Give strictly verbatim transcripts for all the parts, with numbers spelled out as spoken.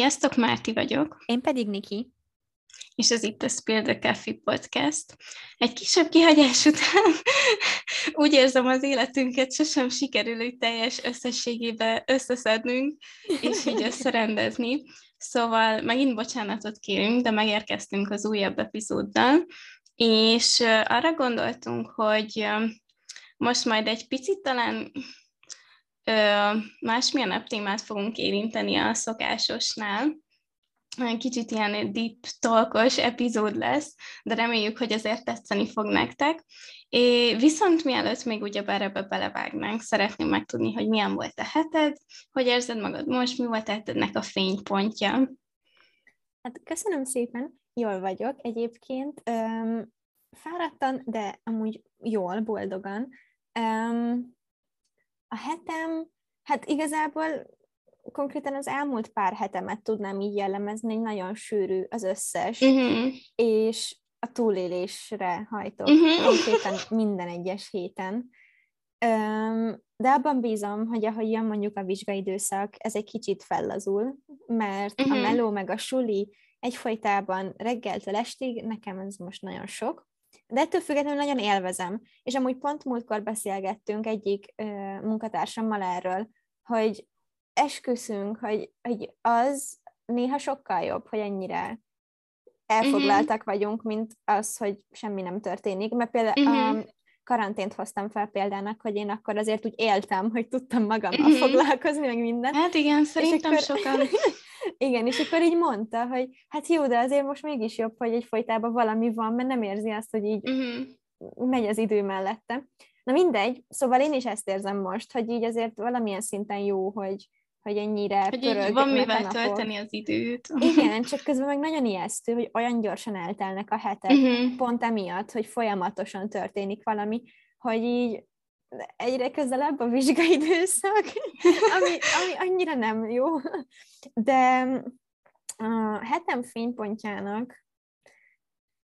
Sziasztok, Márti vagyok. Én pedig Niki. És ez itt a Spill the Coffee Podcast. Egy kisebb kihagyás után úgy érzem, az életünket sosem sikerül úgy teljes összességébe összeszednünk, és így összerendezni. Szóval megint bocsánatot kérünk, de megérkeztünk az újabb epizóddal, és arra gondoltunk, hogy most majd egy picit talán másmilyen témát fogunk érinteni a szokásosnál. Kicsit ilyen deep talkos epizód lesz, de reméljük, hogy azért tetszeni fog nektek. É, viszont mielőtt még ugyebár ebbe belevágnánk, szeretném megtudni, hogy milyen volt a heted, hogy érzed magad most, mi volt hetednek a fénypontja. Hát köszönöm szépen, jól vagyok egyébként. Öm, fáradtan, de amúgy jól, boldogan. Öm, a hetem, hát igazából... konkrétan az elmúlt pár hetemet tudnám így jellemezni, hogy nagyon sűrű az összes, uh-huh. és a túlélésre hajtok uh-huh. konkrétan minden egyes héten. Öm, de abban bízom, hogy ahogy jön mondjuk a vizsgaidőszak, ez egy kicsit fellazul, mert uh-huh. a meló meg a suli egyfolytában reggeltől estig, nekem ez most nagyon sok. De ettől függetlenül nagyon élvezem. És amúgy pont múltkor beszélgettünk egyik ö, munkatársammal erről, hogy esküszünk, hogy, hogy az néha sokkal jobb, hogy ennyire elfoglaltak uh-huh. vagyunk, mint az, hogy semmi nem történik. Mert például uh-huh. a karantént hoztam fel példának, hogy én akkor azért úgy éltem, hogy tudtam magammal uh-huh. foglalkozni, meg mindent. Hát igen, szerintem és akkor... sokan. Igen, és akkor így mondta, hogy hát jó, de azért most mégis jobb, hogy egyfolytában valami van, mert nem érzi azt, hogy így uh-huh. megy az idő mellette. Na mindegy, szóval én is ezt érzem most, hogy így azért valamilyen szinten jó, hogy hogy ennyire pöröltek van mivel tölteni az időt. Igen, csak közben meg nagyon ijesztő, hogy olyan gyorsan eltelnek a hetek, uh-huh. pont emiatt, hogy folyamatosan történik valami, hogy így egyre közelebb a vizsgaidőszak, ami, ami annyira nem jó. De a hetem fénypontjának,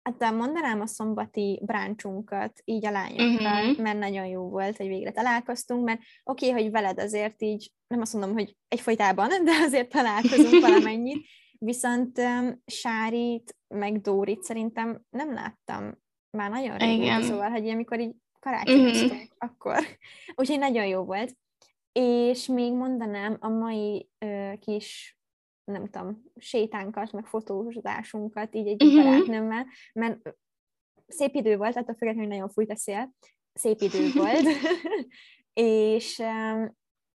hát mondanám a szombati bráncsunkat így a lányokkal, uh-huh. mert nagyon jó volt, hogy végre találkoztunk, mert oké, okay, hogy veled azért így, nem azt mondom, hogy egyfolytában, de azért találkozunk valamennyit, viszont um, Sárit, meg Dórit szerintem nem láttam már nagyon régóta, szóval, hogy amikor így karácsonyoztunk, uh-huh. akkor. Úgyhogy nagyon jó volt. És még mondanám a mai uh, kis nem tudom, sétánkat, meg fotózásunkat, így egy uh-huh. barátnőmmel, mert szép idő volt, attól függetlenül nagyon fújt a szél, szép idő volt, és um,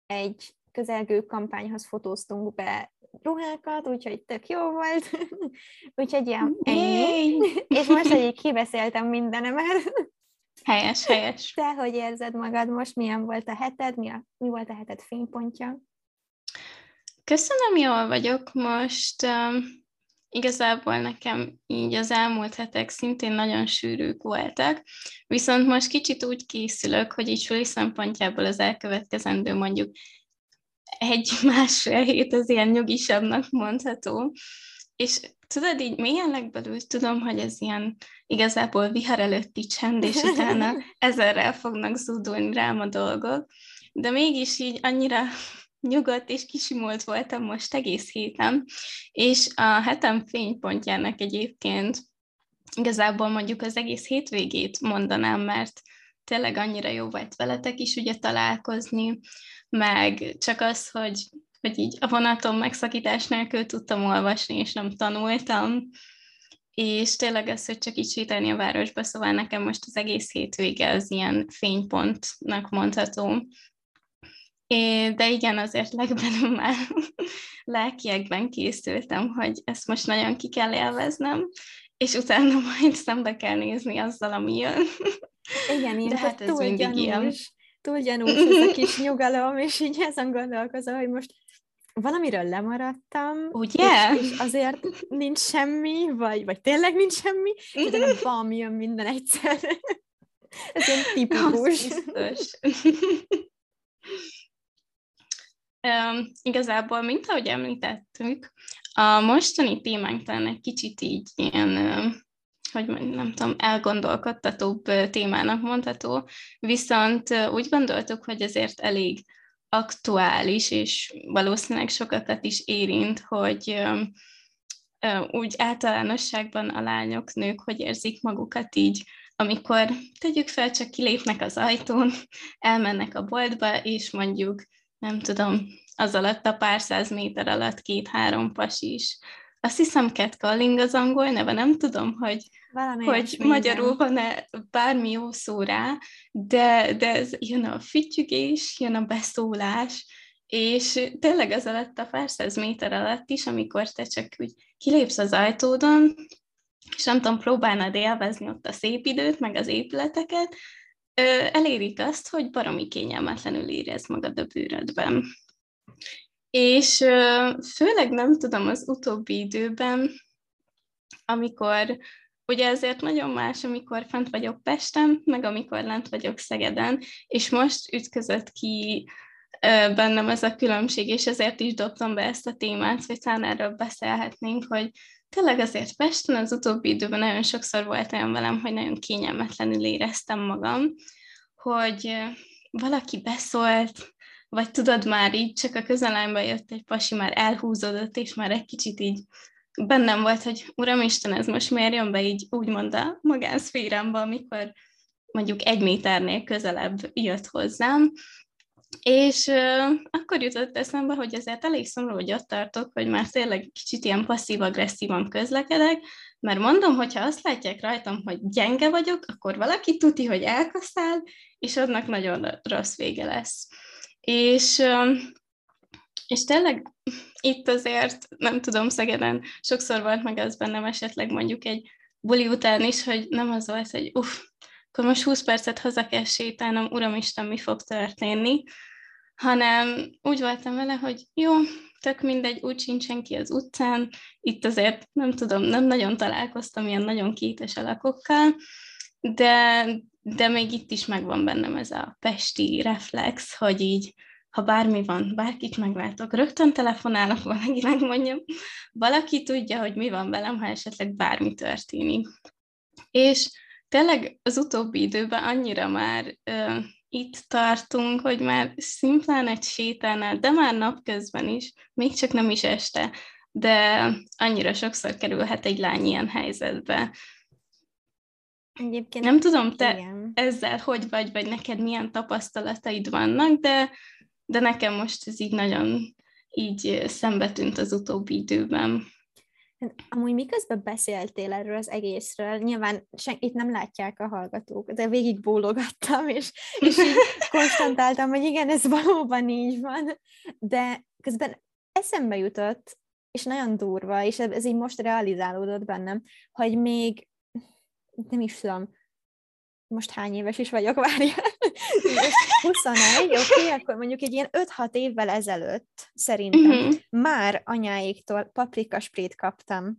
egy közelgő kampányhoz fotóztunk be ruhákat, úgyhogy tök jó volt, úgyhogy ilyen ennyi, és most, hogy így kibeszéltem mindenemet. Helyes, helyes. Te, hogy érzed magad most, milyen volt a heted, mi, a, mi volt a heted fénypontja? Köszönöm, jól vagyok most. Um, igazából nekem így az elmúlt hetek szintén nagyon sűrűk voltak, viszont most kicsit úgy készülök, hogy így suli szempontjából az elkövetkezendő mondjuk egy-másfél hét az ilyen nyugisabbnak mondható. És tudod, így mélyen legbelül tudom, hogy ez ilyen igazából vihar előtti csend, és utána ezerrel fognak zúdulni rám a dolgok, de mégis így annyira... nyugodt és kisimult voltam most egész héten, és a hetem fénypontjának egyébként igazából mondjuk az egész hétvégét mondanám, mert tényleg annyira jó volt veletek is ugye találkozni, meg csak az, hogy, hogy így a vonatom megszakítás nélkül tudtam olvasni, és nem tanultam, és tényleg az, hogy csak így sétálni a városba, szóval nekem most az egész hétvége az ilyen fénypontnak mondható. É, de igen, azért legbelül már lelkiekben készültem, hogy ezt most nagyon ki kell élveznem, és utána majd szembe kell nézni azzal, ami jön. Igen, én, de hát ez túl gyanús, túl gyanús ez a kis nyugalom, és így ezen gondolkozom, hogy most valamiről lemaradtam, ugye? És, és azért nincs semmi, vagy, vagy tényleg nincs semmi, és utána bam, jön minden egyszer. Ez ilyen tipikus. Um, igazából, mint ahogy említettük, a mostani témánk talán egy kicsit így ilyen, um, hogy nem tudom, elgondolkodtatóbb témának mondható, viszont uh, úgy gondoltuk, hogy azért elég aktuális, és valószínűleg sokakat is érint, hogy úgy általánosságban a lányok, nők hogy érzik magukat így, amikor tegyük fel, csak kilépnek az ajtón, elmennek a boltba, és mondjuk, nem tudom, az alatt a pár száz méter alatt két-három pasi is. Azt hiszem, catcalling az angol neve, nem tudom, hogy, hogy magyarul van-e bármi jó szó rá, de, de ez jön a fütyügés, jön a beszólás, és tényleg az alatt a pár száz méter alatt is, amikor te csak úgy kilépsz az ajtódon, és nem tudom, próbálnád élvezni ott a szép időt, meg az épületeket, elérik azt, hogy baromi kényelmetlenül érezd magad a bőrödben. És főleg nem tudom, az utóbbi időben, amikor, ugye azért nagyon más, amikor fent vagyok Pesten, meg amikor lent vagyok Szegeden, és most ütközött ki bennem ez a különbség, és ezért is dobtam be ezt a témát, hogy talán erről beszélhetnénk, hogy tényleg azért Pesten az utóbbi időben nagyon sokszor volt olyan velem, hogy nagyon kényelmetlenül éreztem magam, hogy valaki beszólt, vagy tudod már így, csak a közelembe jött egy pasi, már elhúzódott, és már egy kicsit így bennem volt, hogy Uramisten, ez most miért jön be így úgymond a magánszférámba, amikor mondjuk egy méternél közelebb jött hozzám. És euh, akkor jutott eszembe, hogy azért elég szomorú, hogy ott tartok, hogy már tényleg kicsit ilyen passzív-agresszívan közlekedek, mert mondom, hogyha azt látják rajtam, hogy gyenge vagyok, akkor valaki tuti, hogy elkaszál, és annak nagyon rossz vége lesz. És, és tényleg itt azért, nem tudom, Szegeden sokszor volt meg az bennem esetleg mondjuk egy buli után is, hogy nem az volt, hogy uff, akkor most húsz percet haza kell sétálnom, Uramisten, mi fog történni, hanem úgy voltam vele, hogy jó, tök mindegy, úgy sincs senki az utcán, itt azért nem tudom, nem nagyon találkoztam ilyen nagyon kétes alakokkal, de... de még itt is megvan bennem ez a pesti reflex, hogy így, ha bármi van, bárkit meglátok, rögtön telefonálok, valaki megmondjam, valaki tudja, hogy mi van velem, ha esetleg bármi történik. És tényleg az utóbbi időben annyira már ö, itt tartunk, hogy már szimplán egy sétánál, de már napközben is, még csak nem is este, de annyira sokszor kerülhet egy lány ilyen helyzetbe. Egyébként nem tudom, te igen. Ezzel hogy vagy, vagy neked milyen tapasztalataid vannak, de, de nekem most ez így nagyon így szembetűnt az utóbbi időben. Amúgy miközben beszéltél erről az egészről, nyilván sen, itt nem látják a hallgatók, de végig bólogattam, és, és így konstatáltam, hogy igen, ez valóban így van, de közben eszembe jutott, és nagyon durva, és ez így most realizálódott bennem, hogy még nem is tudom, most hány éves is vagyok, várjál, huszonegy, oké, okay, akkor mondjuk egy ilyen öt-hat évvel ezelőtt szerintem uh-huh. már anyáiktól paprikasprét kaptam,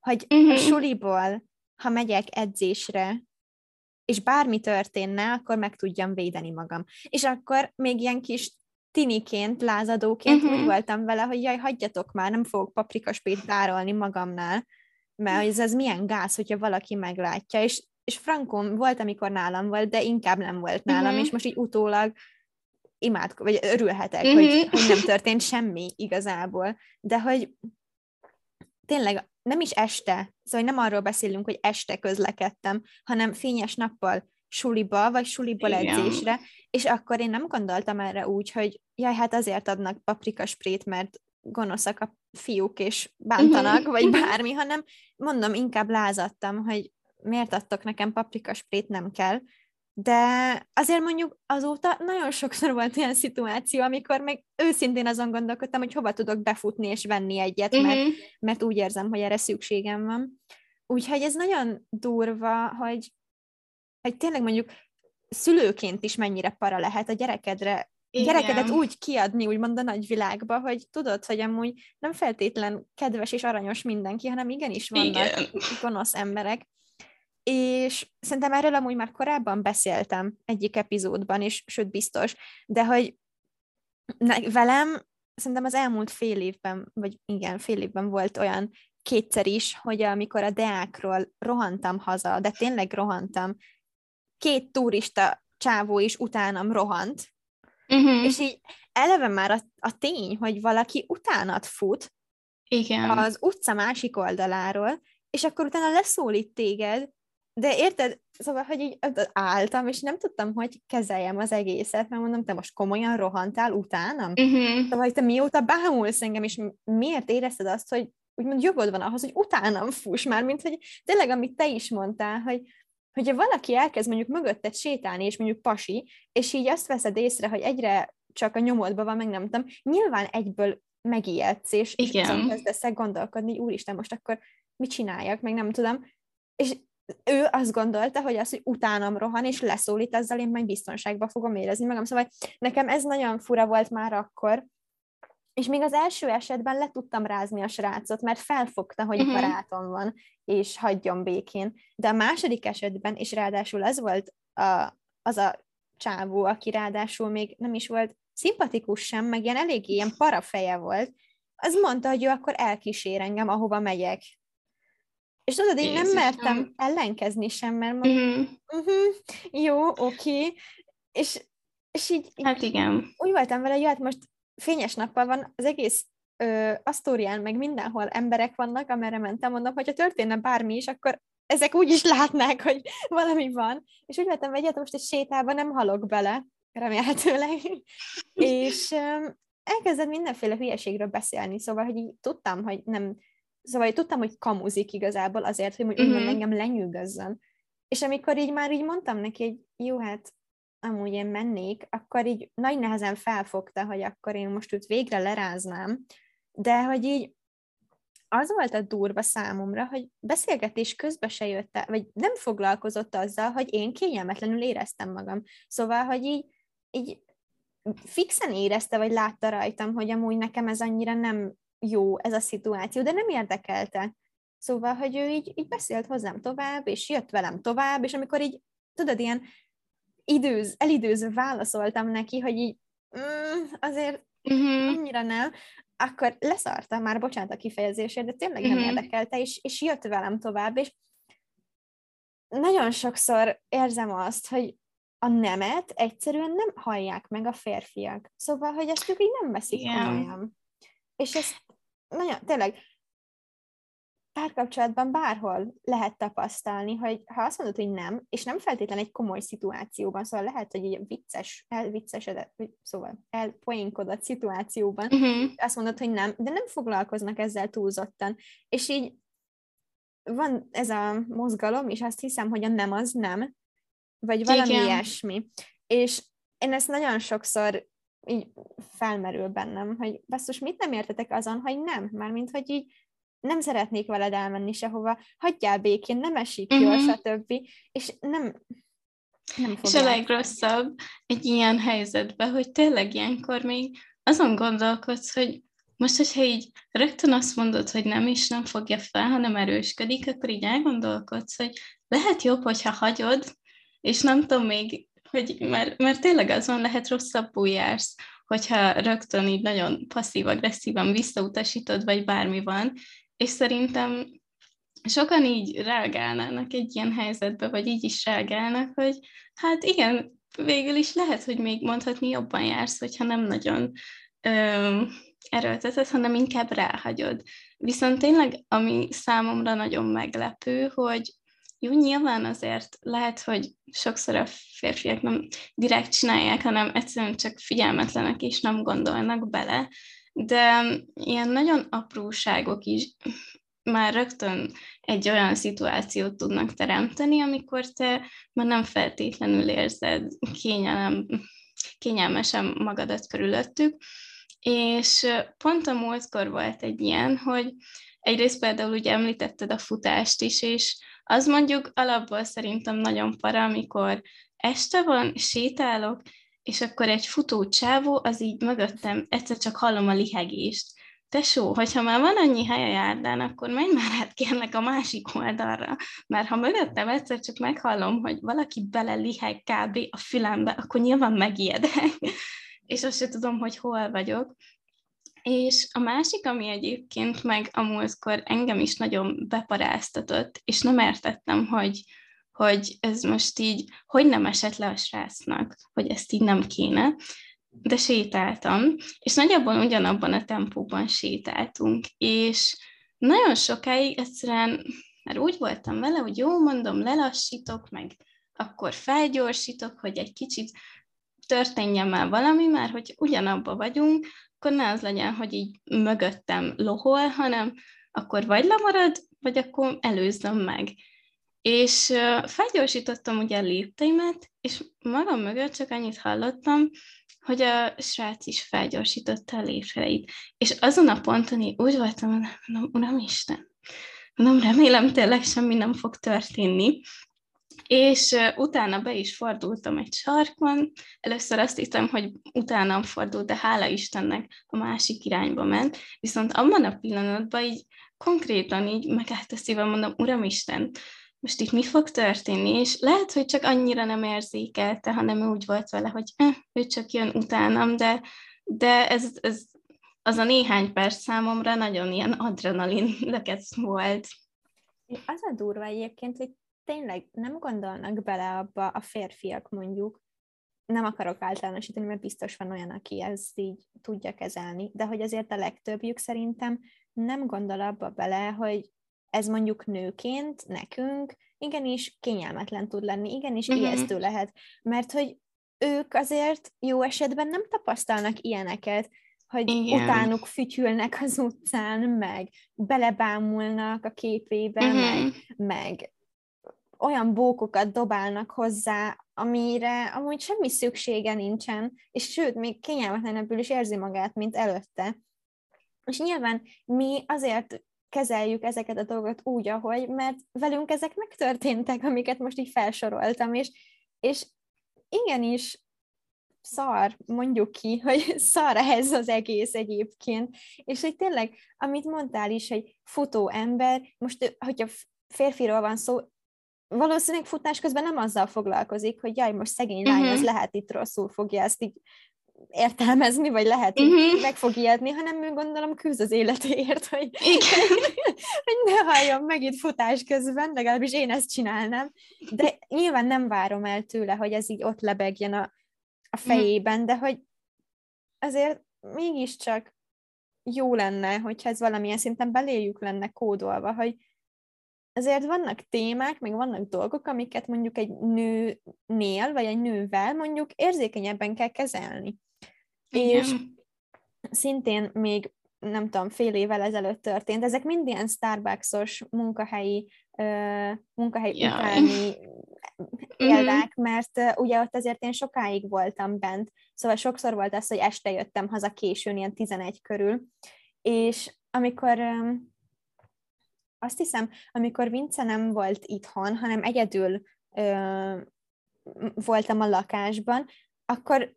hogy uh-huh. a suliból, ha megyek edzésre, és bármi történne, akkor meg tudjam védeni magam. És akkor még ilyen kis tiniként, lázadóként uh-huh. úgy voltam vele, hogy jaj, hagyjatok már, nem fogok paprikasprét tárolni magamnál, mert ez, ez milyen gáz, hogyha valaki meglátja, és, és frankom volt, amikor nálam volt, de inkább nem volt nálam, uh-huh. és most így utólag imádko, vagy örülhetek, uh-huh. hogy, hogy nem történt semmi igazából, de hogy tényleg nem is este, szóval nem arról beszélünk, hogy este közlekedtem, hanem fényes nappal suliba, vagy suliból edzésre, igen. és akkor én nem gondoltam erre úgy, hogy jaj, hát azért adnak paprikasprét, mert gonoszak a fiúk, és bántanak, vagy bármi, hanem mondom, inkább lázadtam, hogy miért adtok nekem paprikasprét, nem kell. De azért mondjuk azóta nagyon sokszor volt olyan szituáció, amikor meg őszintén azon gondolkodtam, hogy hova tudok befutni és venni egyet, mert, mert úgy érzem, hogy erre szükségem van. Úgyhogy ez nagyon durva, hogy, hogy tényleg mondjuk szülőként is mennyire para lehet a gyerekedre, igen. gyerekedet úgy kiadni, úgymond a nagyvilágba, hogy tudod, hogy amúgy nem feltétlen kedves és aranyos mindenki, hanem igenis vannak igen. gonosz emberek. És szerintem erről amúgy már korábban beszéltem egyik epizódban, és sőt biztos, de hogy velem szerintem az elmúlt fél évben, vagy igen, fél évben volt olyan kétszer is, hogy amikor a Deákról rohantam haza, de tényleg rohantam, két turista csávó is utánam rohant, Uh-huh. És így eleve már a, a tény, hogy valaki utánad fut, igen, az utca másik oldaláról, és akkor utána leszólít téged, de érted, szóval, hogy így álltam, és nem tudtam, hogy kezeljem az egészet, mert mondom, te most komolyan rohantál utánam? Uh-huh. Szóval, hogy te mióta bámulsz engem, és miért érezted azt, hogy úgymond jogod van ahhoz, hogy utánam fuss már, mint hogy tényleg, amit te is mondtál, hogy hogyha valaki elkezd mondjuk mögötted sétálni, és mondjuk pasi, és így azt veszed észre, hogy egyre csak a nyomodban van, meg nem tudom, nyilván egyből megijedsz, és kezdesz el gondolkodni, hogy úristen, most akkor mit csináljak, meg nem tudom. És ő azt gondolta, hogy az, hogy utánam rohan, és leszólít, azzal én majd biztonságban fogom érezni magam. Szóval nekem ez nagyon fura volt már akkor, és még az első esetben le tudtam rázni a srácot, mert felfogta, hogy uh-huh. barátom van, és hagyjon békén. De a második esetben, és ráadásul az volt a, az a csávó, aki ráadásul még nem is volt szimpatikus sem, meg ilyen eléggé ilyen parafeje volt, az mondta, hogy ő akkor elkísér engem, ahova megyek. És tudod, én nem mertem ellenkezni sem, mert uh-huh. Majd, uh-huh, jó, oké. Okay. És, és így, így hát igen. Úgy voltam vele, hogy hát most fényes nappal van, az egész ö, Asztórián, meg mindenhol emberek vannak, amerre mentem, mondom, hogyha történne bármi is, akkor ezek úgy is látnák, hogy valami van. És úgy vettem, hogy hát most egy sétában nem halok bele, remélhetőleg. És ö, elkezdett mindenféle hülyeségről beszélni, szóval, hogy így tudtam, hogy nem, szóval így tudtam, hogy kamuzik igazából azért, hogy úgymond mm-hmm. engem lenyűgözzön. És amikor így már így mondtam neki, hogy jó, hát amúgy én mennék, akkor így nagy nehezen felfogta, hogy akkor én most őt végre leráznám, de hogy így az volt a durva számomra, hogy beszélgetés közbe se jött el, vagy nem foglalkozott azzal, hogy én kényelmetlenül éreztem magam. Szóval, hogy így, így fixen érezte, vagy látta rajtam, hogy amúgy nekem ez annyira nem jó, ez a szituáció, de nem érdekelte. Szóval, hogy ő így, így beszélt hozzám tovább, és jött velem tovább, és amikor így, tudod, ilyen Időz, elidőző válaszoltam neki, hogy így mm, azért uh-huh. annyira nem, akkor leszartam már, bocsánat a kifejezésért, de tényleg nem uh-huh. érdekelte, és, és jött velem tovább, és nagyon sokszor érzem azt, hogy a nemet egyszerűen nem hallják meg a férfiak. Szóval, hogy ezt ők így nem veszik yeah. komolyan. És ez nagyon, tényleg párkapcsolatban bárhol lehet tapasztalni, hogy ha azt mondod, hogy nem, és nem feltétlenül egy komoly szituációban, szóval lehet, hogy egy vicces, elviccesedett, szóval elpoénkodott szituációban, uh-huh. azt mondod, hogy nem, de nem foglalkoznak ezzel túlzottan. És így van ez a mozgalom, és azt hiszem, hogy a nem az nem, vagy valami igen. ilyesmi. És én ezt nagyon sokszor így felmerül bennem, hogy basszus, mit nem értetek azon, hogy nem? Mármint, hogy így nem szeretnék veled elmenni sehova, hagyjál békén, nem esik jól, uh-huh. stb. És nem, nem foglalkozni. És a legrosszabb egy ilyen helyzetben, hogy tényleg ilyenkor még azon gondolkodsz, hogy most, hogyha így rögtön azt mondod, hogy nem is nem fogja fel, hanem erősködik, akkor így elgondolkodsz, hogy lehet jobb, hogyha hagyod, és nem tudom még, hogy, mert, mert tényleg azon lehet rosszabbul jársz, hogyha rögtön így nagyon passzív-agresszívan visszautasítod, vagy bármi van, és szerintem sokan így reagálnának egy ilyen helyzetbe, vagy így is reagálnak, hogy hát igen, végül is lehet, hogy még mondhatni jobban jársz, hogyha nem nagyon ö, erőlteted, hanem inkább ráhagyod. Viszont tényleg, ami számomra nagyon meglepő, hogy jó, nyilván azért lehet, hogy sokszor a férfiak nem direkt csinálják, hanem egyszerűen csak figyelmetlenek és nem gondolnak bele, de ilyen nagyon apróságok is már rögtön egy olyan szituációt tudnak teremteni, amikor te már nem feltétlenül érzed kényelem, kényelmesen magadat körülöttük, és pont a múltkor volt egy ilyen, hogy egyrészt például ugye említetted a futást is, és az mondjuk alapból szerintem nagyon para, amikor este van, sétálok, és akkor egy futó csávó, az így mögöttem, egyszer csak hallom a lihegést. Tesó, hogyha már van annyi hely a járdán, akkor menj már át kérlek a másik oldalra, mert ha mögöttem egyszer csak meghallom, hogy valaki bele liheg kb. A fülembe, akkor nyilván megijedek, és azt sem tudom, hogy hol vagyok. És a másik, ami egyébként meg a múltkor engem is nagyon beparáztatott, és nem értettem, hogy, hogy ez most így, hogy nem esett le a srácnak, hogy ezt így nem kéne, de sétáltam, és nagyjából ugyanabban a tempóban sétáltunk, és nagyon sokáig egyszerűen, mert úgy voltam vele, hogy jó, mondom, lelassítok, meg akkor felgyorsítok, hogy egy kicsit történjen már valami, mert hogy ugyanabba vagyunk, akkor ne az legyen, hogy így mögöttem lohol, hanem akkor vagy lemarad, vagy akkor előzzem meg. És felgyorsítottam ugye a lépteimet, és magam mögött csak annyit hallottam, hogy a srác is felgyorsította a lépteit. És azon a ponton én úgy voltam, mondom, Uramisten, mondom, remélem tényleg semmi nem fog történni. És utána be is fordultam egy sarkon, először azt hittem, hogy utánam fordult, de hála Istennek a másik irányba ment, viszont abban a pillanatban így konkrétan így megállt a szívem, mondom, Uramisten, most itt mi fog történni, és lehet, hogy csak annyira nem érzékelte, hanem ő úgy volt vele, hogy eh, ő csak jön utánam, de, de ez, ez az a néhány perc számomra nagyon ilyen adrenalin löketsz volt. Az a durva egyébként, hogy tényleg nem gondolnak bele abba a férfiak mondjuk, nem akarok általánosítani, mert biztos van olyan, aki ezt így tudja kezelni, de hogy azért a legtöbbjük szerintem nem gondol abba bele, hogy ez mondjuk nőként, nekünk, igenis kényelmetlen tud lenni, igenis uh-huh. ijesztő lehet, mert hogy ők azért jó esetben nem tapasztalnak ilyeneket, hogy igen. utánuk fütyülnek az utcán, meg belebámulnak a képébe, uh-huh. meg, meg olyan bókokat dobálnak hozzá, amire amúgy semmi szüksége nincsen, és sőt, még kényelmetlenebbül is érzi magát, mint előtte. És nyilván mi azért kezeljük ezeket a dolgot úgy, ahogy, mert velünk ezek megtörténtek, amiket most így felsoroltam, és, és igenis szar, mondjuk ki, hogy szar ez az egész egyébként, és hogy tényleg, amit mondtál is, hogy futó ember, most, hogyha férfiról van szó, valószínűleg futás közben nem azzal foglalkozik, hogy jaj, most szegény lány, uh-huh. az lehet itt rosszul fogja ezt így értelmezni, vagy lehet, uh-huh. meg fog ijedni, hanem ő gondolom küzd az életéért, hogy, hogy ne halljon meg itt futás közben, legalábbis én ezt csinálnám. De nyilván nem várom el tőle, hogy ez így ott lebegjen a, a fejében, de hogy azért mégiscsak jó lenne, hogyha ez valamilyen szinten beléjük lenne kódolva, hogy azért vannak témák, meg vannak dolgok, amiket mondjuk egy nőnél, vagy egy nővel mondjuk érzékenyebben kell kezelni. Igen. És szintén még, nem tudom, fél évvel ezelőtt történt, ezek mind ilyen Starbucks-os munkahelyi, uh, munkahelyi yeah. utáni példák, mert uh, ugye ott azért én sokáig voltam bent, szóval sokszor volt az, hogy este jöttem haza későn, ilyen tizenegy körül, és amikor... Um, Azt hiszem, amikor Vince nem volt itthon, hanem egyedül ö, voltam a lakásban, akkor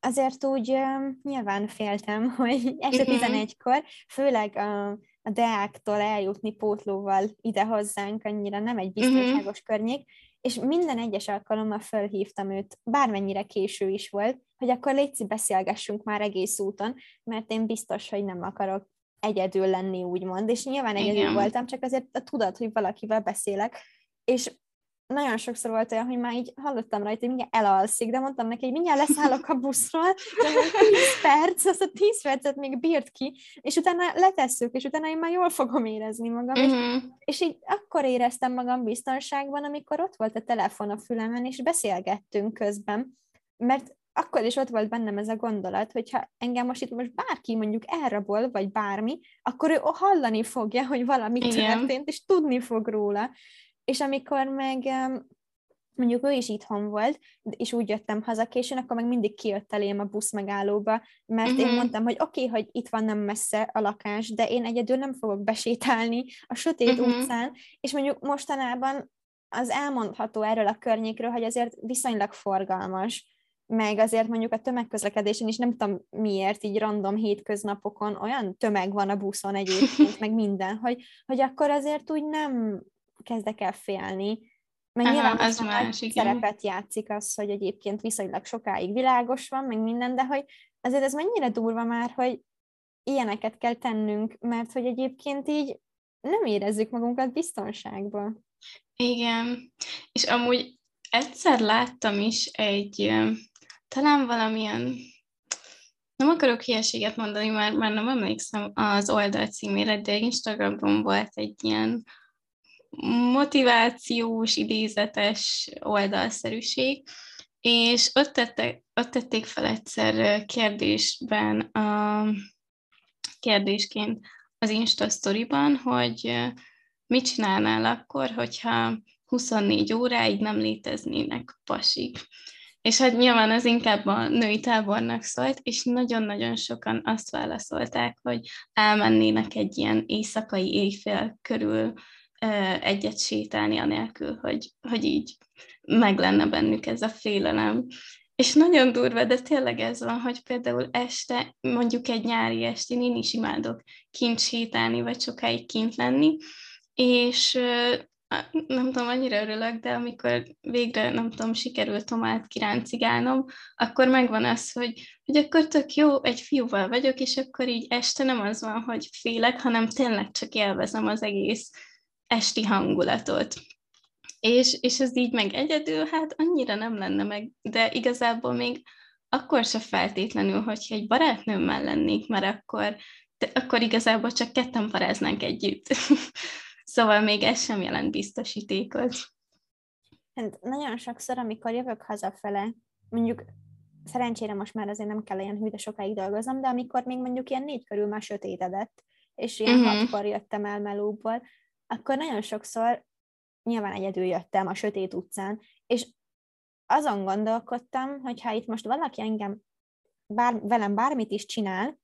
azért úgy ö, nyilván féltem, hogy este tizenegykor, főleg a, a deáktól eljutni pótlóval ide hozzánk, annyira nem egy biztonságos környék, és minden egyes alkalommal fölhívtam őt, bármennyire késő is volt, hogy akkor légy, beszélgessünk már egész úton, mert én biztos, hogy nem akarok egyedül lenni, úgymond, és nyilván egyedül igen. voltam, csak azért a tudat, hogy valakivel beszélek, és nagyon sokszor volt olyan, hogy már így hallottam rajta, hogy mindjárt elalszik, de mondtam neki, hogy mindjárt leszállok a buszról, de tíz perc, azt a tíz percet még bírt ki, és utána letesszük, és utána én már jól fogom érezni magam, uh-huh. és, és így akkor éreztem magam biztonságban, amikor ott volt a telefon a fülemen, és beszélgettünk közben, mert akkor is ott volt bennem ez a gondolat, hogyha engem most itt most bárki mondjuk elrabol, vagy bármi, akkor ő hallani fogja, hogy valami igen. történt, és tudni fog róla. És amikor meg mondjuk ő is itthon volt, és úgy jöttem haza későn, akkor meg mindig kijött elém a busz megállóba, mert uh-huh. én mondtam, hogy oké, okay, hogy itt van nem messze a lakás, de én egyedül nem fogok besétálni a sötét uh-huh. utcán, és mondjuk mostanában az elmondható erről a környékről, hogy azért viszonylag forgalmas, meg azért mondjuk a tömegközlekedésen is, nem tudom miért, így random hétköznapokon olyan tömeg van a buszon egyébként, meg minden, hogy, hogy akkor azért úgy nem kezdek el félni. Meg aha, nyilván az más, szerepet játszik az, hogy egyébként viszonylag sokáig világos van, meg minden, de hogy azért ez mennyire durva már, hogy ilyeneket kell tennünk, mert hogy egyébként így nem érezzük magunkat biztonságban. Igen, és amúgy egyszer láttam is egy... talán valamilyen nem akarok hülyeséget mondani, már, már nem emlékszem az oldal címére, de Instagramon volt egy ilyen motivációs, idézetes oldalszerűség, és ott, tette, ott tették fel egyszer kérdésben, a, kérdésként az Insta sztoriban, hogy mit csinálnál akkor, hogyha huszonnégy óráig nem léteznének pasik. És hát nyilván az inkább a női tábornak szólt, és nagyon-nagyon sokan azt válaszolták, hogy elmennének egy ilyen éjszakai éjfél körül egyet sétálni, anélkül, hogy, hogy így meg lenne bennük ez a félelem. És nagyon durva, de tényleg ez van, hogy például este, mondjuk egy nyári estén, én is imádok kint sétálni, vagy sokáig kint lenni, és nem tudom, annyira örülök, de amikor végre, nem tudom, sikerült Tomát kiráncigálnom, akkor megvan az, hogy, hogy akkor tök jó, egy fiúval vagyok, és akkor így este nem az van, hogy félek, hanem tényleg csak élvezem az egész esti hangulatot. És, és ez így meg egyedül, hát annyira nem lenne meg, de igazából még akkor se feltétlenül, hogyha egy barátnőmmel lennék, mert akkor, de akkor igazából csak ketten paráznánk együtt. Szóval még ez sem jelent biztosítékot. Hát nagyon sokszor, amikor jövök hazafele, mondjuk szerencsére most már azért nem kell ilyen hű, de sokáig dolgozom, de amikor még mondjuk ilyen négy körül már sötétedett, és ilyen uh-huh. hatkor jöttem el melóból, akkor nagyon sokszor nyilván egyedül jöttem a sötét utcán, és azon gondolkodtam, hogy ha itt most valaki engem bár, velem bármit is csinál,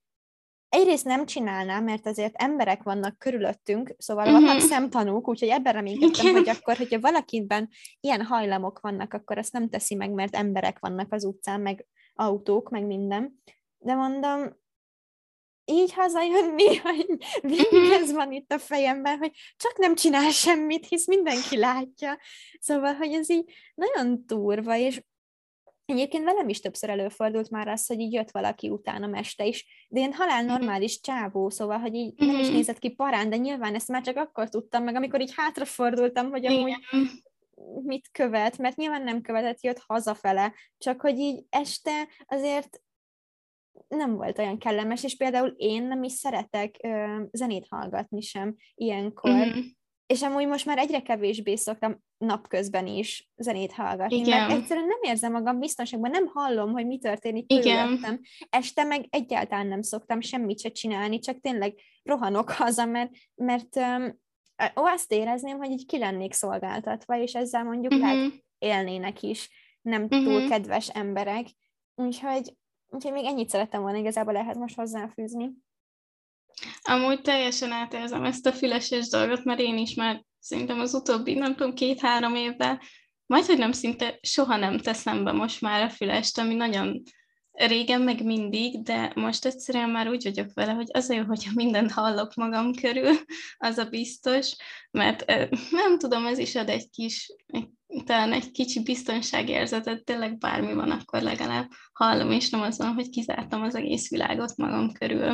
egyrészt nem csinálnám, mert azért emberek vannak körülöttünk, szóval uh-huh. vannak szemtanúk, úgyhogy ebben reménykedtem, hogy akkor, hogyha valakiben ilyen hajlamok vannak, akkor azt nem teszi meg, mert emberek vannak az utcán, meg autók, meg minden. De mondom, így hazajönni, hogy mindig ez van itt a fejemben, hogy csak nem csinál semmit, hisz mindenki látja. Szóval, hogy ez így nagyon durva, és egyébként velem is többször előfordult már az, hogy így jött valaki utána este is, de én halál normális csávó, szóval, hogy így nem is nézett ki parán, de nyilván ezt már csak akkor tudtam meg, amikor így hátrafordultam, hogy amúgy mit követ, mert nyilván nem követett, jött hazafele, csak hogy így este azért nem volt olyan kellemes, és például én nem is szeretek ö, zenét hallgatni sem ilyenkor, mm-hmm. és amúgy most már egyre kevésbé szoktam napközben is zenét hallgatni, igen. mert egyszerűen nem érzem magam biztonságban, nem hallom, hogy mi történik körülöttem. Este meg egyáltalán nem szoktam semmit se csinálni, csak tényleg rohanok haza, mert, mert ö, ó, azt érezném, hogy így ki lennék szolgáltatva, és ezzel mondjuk mm-hmm. lehet élnének is nem mm-hmm. túl kedves emberek, úgyhogy Úgyhogy még ennyit szerettem volna igazából ehhez most hozzáfűzni. Amúgy teljesen átérzem ezt a füleses dolgot, mert én is már szerintem az utóbbi, nem tudom, két-három évben, majdhogy nem szinte soha nem teszem be most már a fülest, ami nagyon régen, meg mindig, de most egyszerűen már úgy vagyok vele, hogy az a jó, hogyha mindent hallok magam körül, az a biztos, mert nem tudom, ez is ad egy kis, talán egy kicsi biztonságérzetet, tényleg bármi van, akkor legalább hallom, és nem az van, hogy kizártam az egész világot magam körül.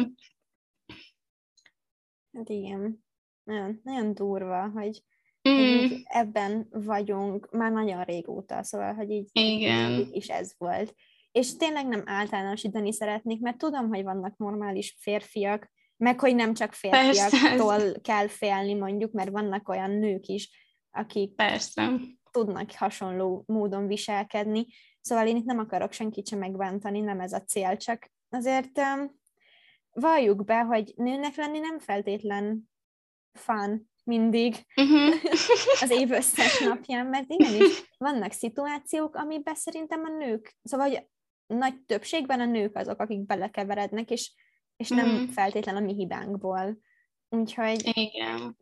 Hát igen, nagyon, nagyon durva, hogy mm. ebben vagyunk már nagyon régóta, szóval, hogy így, így is ez volt. És tényleg nem általánosítani szeretnék, mert tudom, hogy vannak normális férfiak, meg hogy nem csak férfiaktól Persze. kell félni mondjuk, mert vannak olyan nők is, akik Persze. tudnak hasonló módon viselkedni. Szóval én itt nem akarok senkit sem megbántani, nem ez a cél, csak azért um, valljuk be, hogy nőnek lenni nem feltétlen fun mindig uh-huh. az év összes napján, mert igenis vannak szituációk, amiben szerintem a nők, szóval hogy nagy többségben a nők azok, akik belekeverednek, és, és nem mm. feltétlen a mi hibánkból. Úgyhogy igen.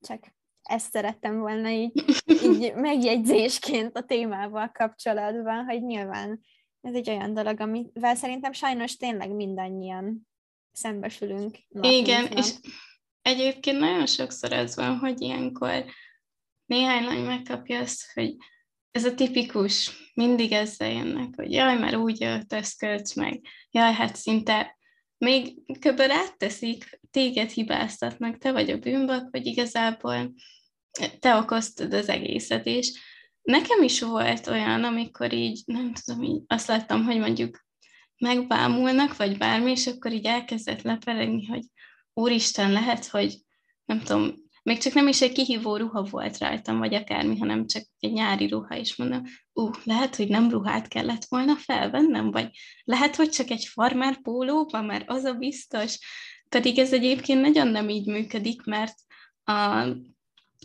Csak ezt szerettem volna így, így megjegyzésként a témával kapcsolatban, hogy nyilván ez egy olyan dolog, amivel szerintem sajnos tényleg mindannyian szembesülünk. Igen, nap. És egyébként nagyon sokszor az van, hogy ilyenkor néhány lány megkapja azt, hogy ez a tipikus, mindig ezzel jönnek, hogy jaj, már úgy öltözködsz meg, jaj, hát szinte még köbben átteszik, téged hibáztatnak, te vagy a bűnbak, hogy igazából te okoztad az egészet, és nekem is volt olyan, amikor így, nem tudom, így azt láttam, hogy mondjuk megbámulnak, vagy bármi, és akkor így elkezdett leperegni, hogy úristen, lehet, hogy nem tudom, még csak nem is egy kihívó ruha volt rajtam, vagy akármi, hanem csak egy nyári ruha, és mondom, ú, lehet, hogy nem ruhát kellett volna felvennem, vagy lehet, hogy csak egy farmer pólóba, mert az a biztos. Pedig ez egyébként nagyon nem így működik, mert a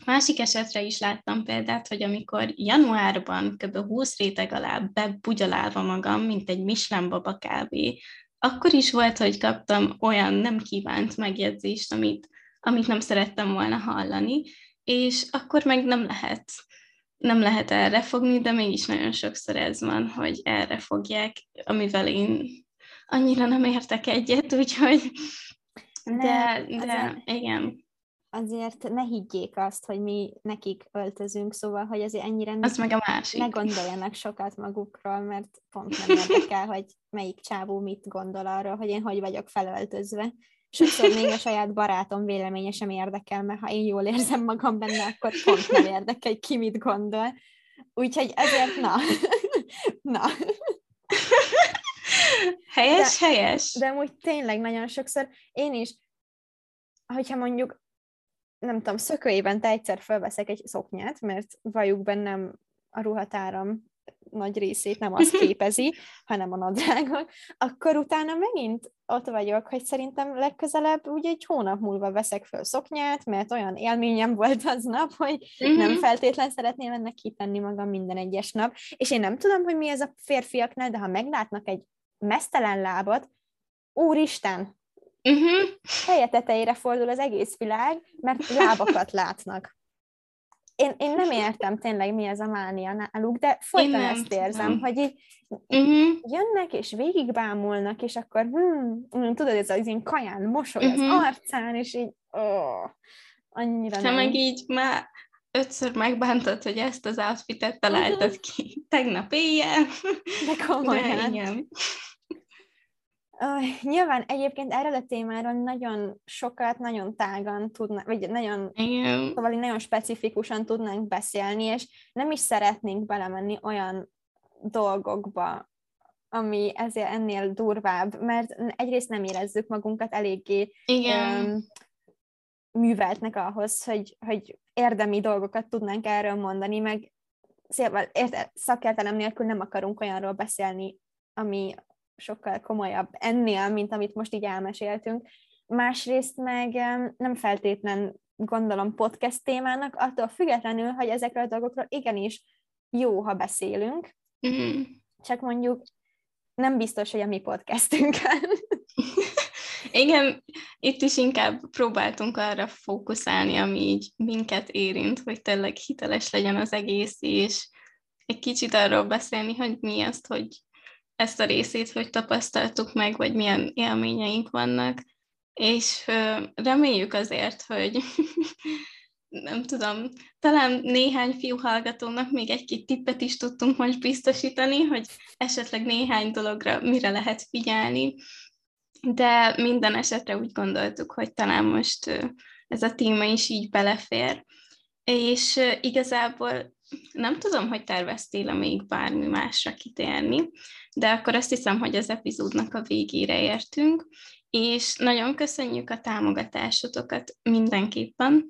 másik esetre is láttam példát, hogy amikor januárban kb. húsz réteg alá bebugyalálva magam, mint egy Michelin baba kávé, akkor is volt, hogy kaptam olyan nem kívánt megjegyzést, amit, amit nem szerettem volna hallani, és akkor meg nem lehet, nem lehet erre fogni, de mégis nagyon sokszor ez van, hogy erre fogják, amivel én annyira nem értek egyet, úgyhogy de, de, de igen. Azért ne higgyék azt, hogy mi nekik öltözünk, szóval, hogy azért ennyire az ne, meg a másik. Ne gondoljanak sokat magukról, mert pont nem érdekel, hogy melyik csávó mit gondol arról, hogy én hogy vagyok felöltözve. Sokszor még a saját barátom véleménye sem érdekel, mert ha én jól érzem magam benne, akkor pont nem érdekel, ki mit gondol. Úgyhogy ezért na. na. Helyes, de, helyes. De amúgy tényleg nagyon sokszor én is, hogyha mondjuk nem tudom, szökőévente egyszer felveszek egy szoknyát, mert valljuk bennem a ruhatáram nagy részét nem azt képezi, hanem a nadrágot, akkor utána megint ott vagyok, hogy szerintem legközelebb úgy egy hónap múlva veszek föl szoknyát, mert olyan élményem volt aznap, hogy nem feltétlen szeretném ennek kitenni magam minden egyes nap, és én nem tudom, hogy mi ez a férfiaknál, de ha meglátnak egy meztelen lábat, úristen, uh-huh. helye tetejére fordul az egész világ, mert lábakat látnak. Én, én nem értem tényleg, mi ez a mánia náluk, de folyton ezt érzem, tudom. Hogy így uh-huh. jönnek, és végigbámulnak, és akkor hmm, tudod, ez az én kaján mosoly uh-huh. az arcán, és így oh, annyira te nem. Te meg így már ötször megbántad, hogy ezt az outfitet találtad uh-huh. ki tegnap éjjel. De komolyan. De igen. Uh, nyilván egyébként erről a témáról nagyon sokat, nagyon tágan tudnánk, vagy nagyon, szóval nagyon specifikusan tudnánk beszélni, és nem is szeretnénk belemenni olyan dolgokba, ami ezért ennél durvább, mert egyrészt nem érezzük magunkat eléggé um, műveltnek ahhoz, hogy, hogy érdemi dolgokat tudnánk erről mondani, meg szóval érte, szakértelem nélkül nem akarunk olyanról beszélni, ami sokkal komolyabb ennél, mint amit most így elmeséltünk. Másrészt meg nem feltétlen gondolom podcast témának, attól függetlenül, hogy ezekről a dolgokról igenis jó, ha beszélünk, mm-hmm. csak mondjuk nem biztos, hogy a mi podcastünkön. Igen, itt is inkább próbáltunk arra fókuszálni, ami így minket érint, hogy tényleg hiteles legyen az egész, és egy kicsit arról beszélni, hogy mi azt, hogy ezt a részét, hogy tapasztaltuk meg, vagy milyen élményeink vannak, és reméljük azért, hogy nem tudom, talán néhány fiú hallgatónak még egy-két tippet is tudtunk most biztosítani, hogy esetleg néhány dologra mire lehet figyelni, de minden esetre úgy gondoltuk, hogy talán most ez a téma is így belefér, és igazából nem tudom, hogy terveztél-e még bármi másra kitérni, de akkor azt hiszem, hogy az epizódnak a végére értünk, és nagyon köszönjük a támogatásotokat mindenképpen,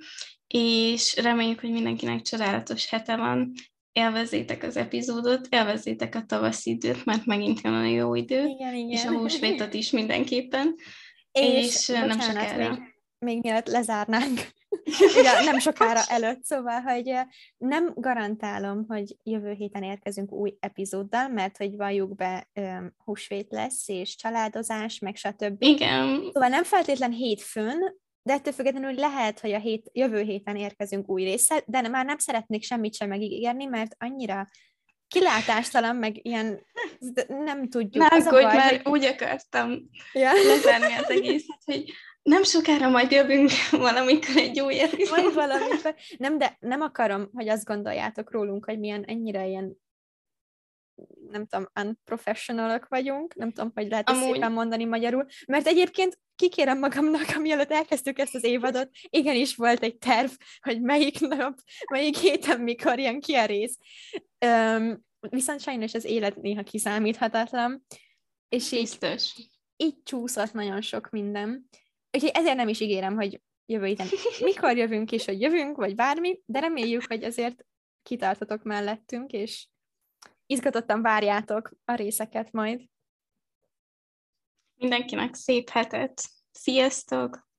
és reméljük, hogy mindenkinek csodálatos hete van. Élvezzétek az epizódot, élvezzétek a tavaszi időt, mert megint jön a jó idő, igen, igen. és a húsvétot is mindenképpen, és, és nem sokára. Még, még mielőtt lezárnánk. Ugye nem sokára előtt, szóval, hogy nem garantálom, hogy jövő héten érkezünk új epizóddal, mert hogy valljuk be, um, húsvét lesz, és családozás, meg stb. Igen. Szóval nem feltétlen hétfőn, de ettől függetlenül lehet, hogy a hét, jövő héten érkezünk új résszel, de már nem szeretnék semmit sem megígérni, mert annyira kilátástalan, meg ilyen nem tudjuk. Ne aggódj, mert úgy akartam ja. lezárni az egészet, hogy nem sokára majd jövünk valamikor egy új epizód. Valamikor. Nem, de nem akarom, hogy azt gondoljátok rólunk, hogy milyen ennyire ilyen, nem tudom, unprofessionalok vagyunk, nem tudom, hogy lehet ezt szépen mondani magyarul, mert egyébként kikérem magamnak, amielőtt elkezdtük ezt az évadot, igenis volt egy terv, hogy melyik nap, melyik héten mikor ilyen ki a rész. Üm, viszont sajnos az élet néha kiszámíthatatlan, És biztos. Így, így csúszott nagyon sok minden. Úgyhogy ezért nem is ígérem, hogy jövő héten mikor jövünk és hogy jövünk, vagy bármi, de reméljük, hogy azért kitartotok mellettünk, és izgatottan várjátok a részeket majd. Mindenkinek szép hetet! Sziasztok!